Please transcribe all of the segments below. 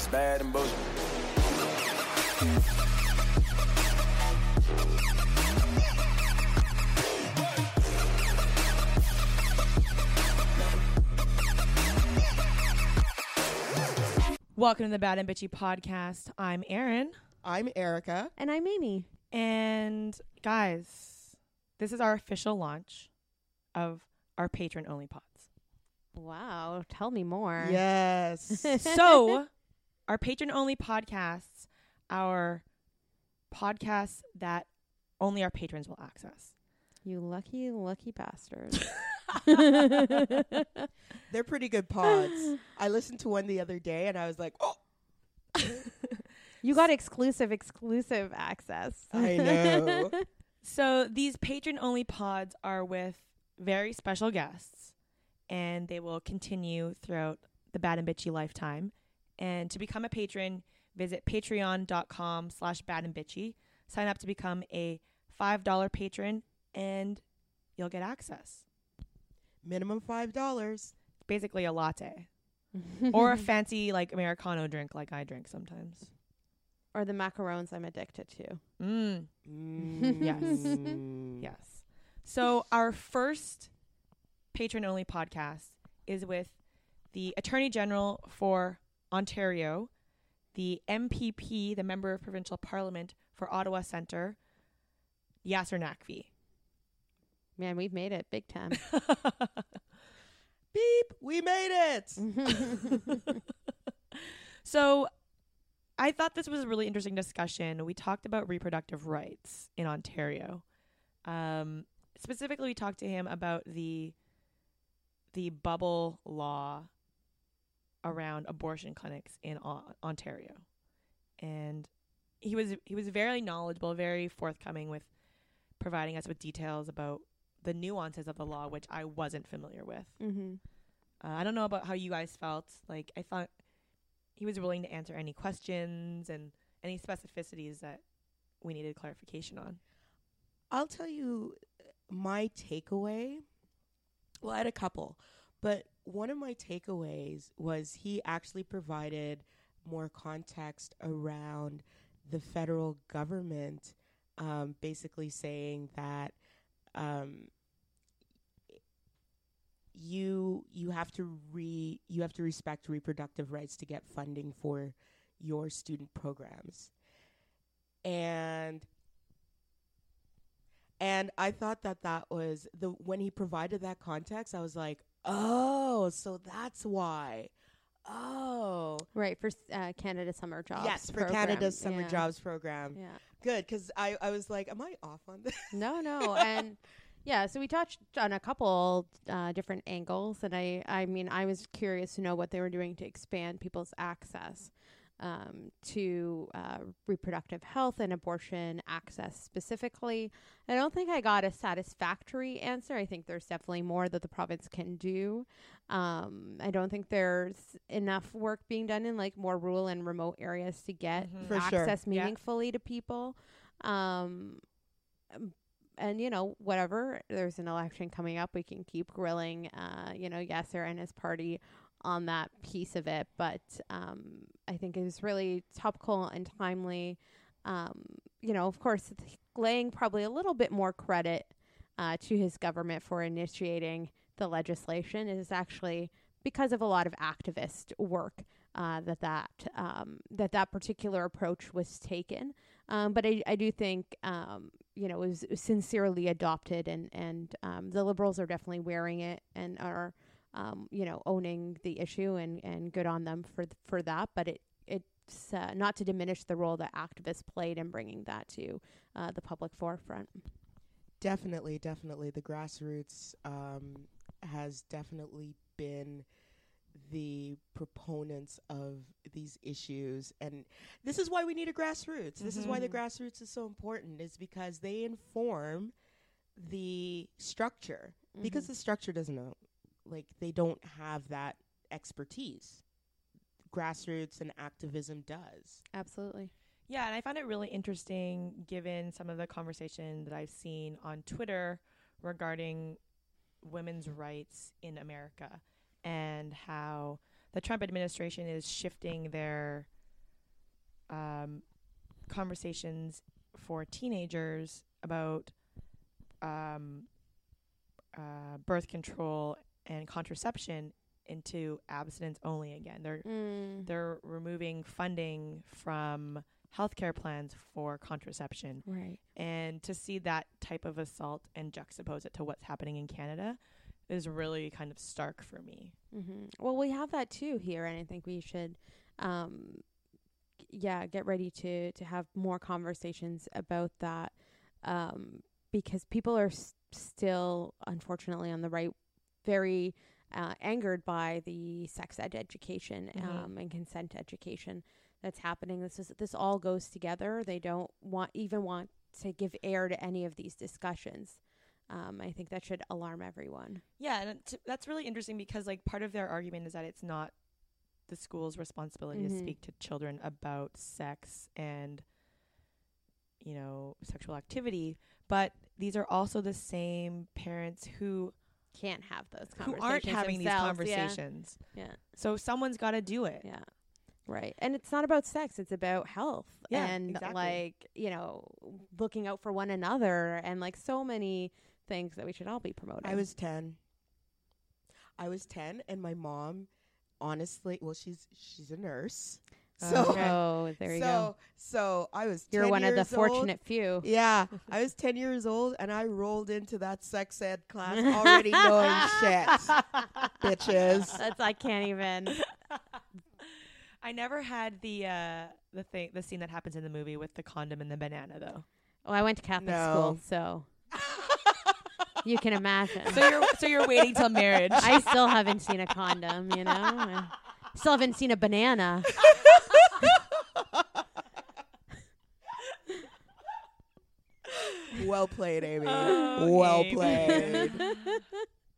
It's bad and bullshit. Welcome to the Bad and Bitchy podcast. I'm Erin. I'm Erica. And I'm Amy. And guys, this is our official launch of our patron-only pods. Wow. Tell me more. Yes. So our patron-only podcasts are podcasts that only our patrons will access. You lucky, lucky bastards. They're pretty good pods. I listened to one the other day and I was like, oh. You got exclusive access. I know. So these patron-only pods are with very special guests, and they will continue throughout the Bad and Bitchy lifetime. And to become a patron, visit patreon.com/badandbitchy. Sign up to become a $5 patron, and you'll get access. Minimum $5. It's basically a latte. Or a fancy like Americano drink like I drink sometimes. Or the macarons I'm addicted to. Mm. Mm. Yes. Yes. So our first patron-only podcast is with the Attorney General for Ontario, the MPP, the Member of Provincial Parliament for Ottawa Centre, Yasir Naqvi. Man, we've made it big time. Beep, we made it. So I thought this was a really interesting discussion. We talked about reproductive rights in Ontario. Specifically, we talked to him about the bubble law around abortion clinics in Ontario, and he was very knowledgeable, very forthcoming with providing us with details about the nuances of the law, which I wasn't familiar with. Mm-hmm. I don't know about how you guys felt. Like, I thought he was willing to answer any questions and any specificities that we needed clarification on. I'll tell you my takeaway. Well, I had a couple, but one of my takeaways was he actually provided more context around the federal government, basically saying that you have to respect reproductive rights to get funding for your student programs. And I thought that was when he provided that context, I was like, oh, so that's why. Oh. Right, for Canada Summer Jobs. Yes, for Canada Summer Jobs program. Yeah. Good, because I was like, am I off on this? No. And yeah, so we touched on a couple different angles. And I mean, I was curious to know what they were doing to expand people's access to reproductive health and abortion access specifically. I don't think I got a satisfactory answer. I think there's definitely more that the province can do. I don't think there's enough work being done in like more rural and remote areas to get access meaningfully to people. And, you know, whatever, there's an election coming up. We can keep grilling, Yasser and his party on that piece of it, but I think it was really topical and timely. Of course, laying probably a little bit more credit to his government for initiating the legislation. It is actually because of a lot of activist work that particular approach was taken. But I do think it was sincerely adopted, and the Liberals are definitely wearing it and are owning the issue, and good on them for that. But it's not to diminish the role that activists played in bringing that to the public forefront. Definitely. The grassroots has definitely been the proponents of these issues. And this is why we need a grassroots. Mm-hmm. This is why the grassroots is so important, is because they inform the structure. Mm-hmm. Because the structure doesn't know. Like, they don't have that expertise. Grassroots and activism does. Absolutely. Yeah, and I found it really interesting, given some of the conversation that I've seen on Twitter regarding women's rights in America, and how the Trump administration is shifting their conversations for teenagers about birth control and contraception into abstinence only again. They're removing funding from healthcare plans for contraception. Right. And to see that type of assault and juxtapose it to what's happening in Canada is really kind of stark for me. Mm-hmm. Well, we have that too here, and I think we should get ready to have more conversations about that, because people are still, unfortunately, on the right, very angered by the sex ed education and consent education that's happening. This all goes together. They don't want to give air to any of these discussions. I think that should alarm everyone. Yeah, and that's really interesting because, like, part of their argument is that it's not the school's responsibility to speak to children about sex and, you know, sexual activity. But these are also the same parents who can't have those conversations, who aren't having these conversations. Yeah. So someone's got to do it. Yeah. Right. And it's not about sex. It's about health and like, you know, looking out for one another and like so many things that we should all be promoting. I was 10 and my mom, honestly, well, she's a nurse. So there you go. So I was 10 years old. You're one of the fortunate few. Yeah. I was 10 years old and I rolled into that sex ed class already knowing shit. Bitches. I can't even. I never had the scene that happens in the movie with the condom and the banana though. Oh, I went to Catholic school, so you can imagine. So you're waiting till marriage. I still haven't seen a condom, you know. I still haven't seen a banana. Well played, Amy. Oh, well played.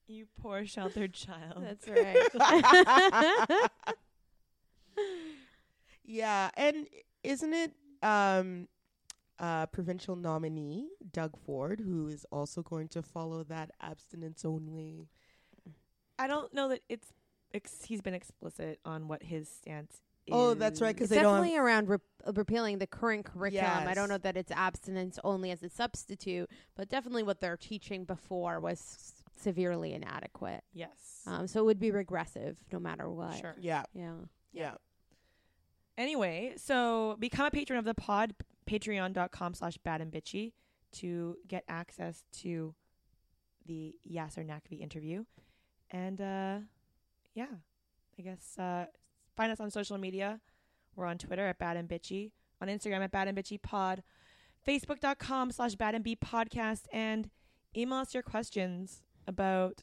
You poor sheltered child. That's right. Yeah, and isn't it provincial nominee Doug Ford who is also going to follow that abstinence only? I don't know that he's been explicit on what his stance is. Oh, that's right, because they definitely around repealing the current curriculum. Yes. I don't know that it's abstinence only as a substitute, but definitely what they're teaching before was severely inadequate. Yes. So it would be regressive no matter what. Sure. Yeah. Yeah. Yeah. Anyway, so become a patron of the pod, patreon.com/badandbitchy to get access to the Yasir Naqvi interview. And I guess find us on social media. We're on Twitter @badandbitchy, on Instagram @badandbitchypod, facebook.com/badandbpodcast, and email us your questions about,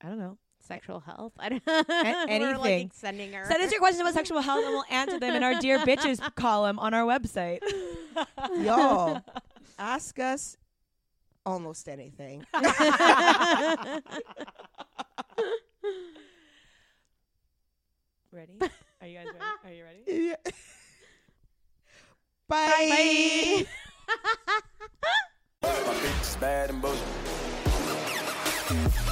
I don't know, sexual health. I don't know. Anything. Like send us your questions about sexual health and we'll answer them in our Dear Bitches column on our website. Y'all, ask us almost anything. Ready? Are you guys ready? Are you ready? Yeah. Bye. Bye. Bad and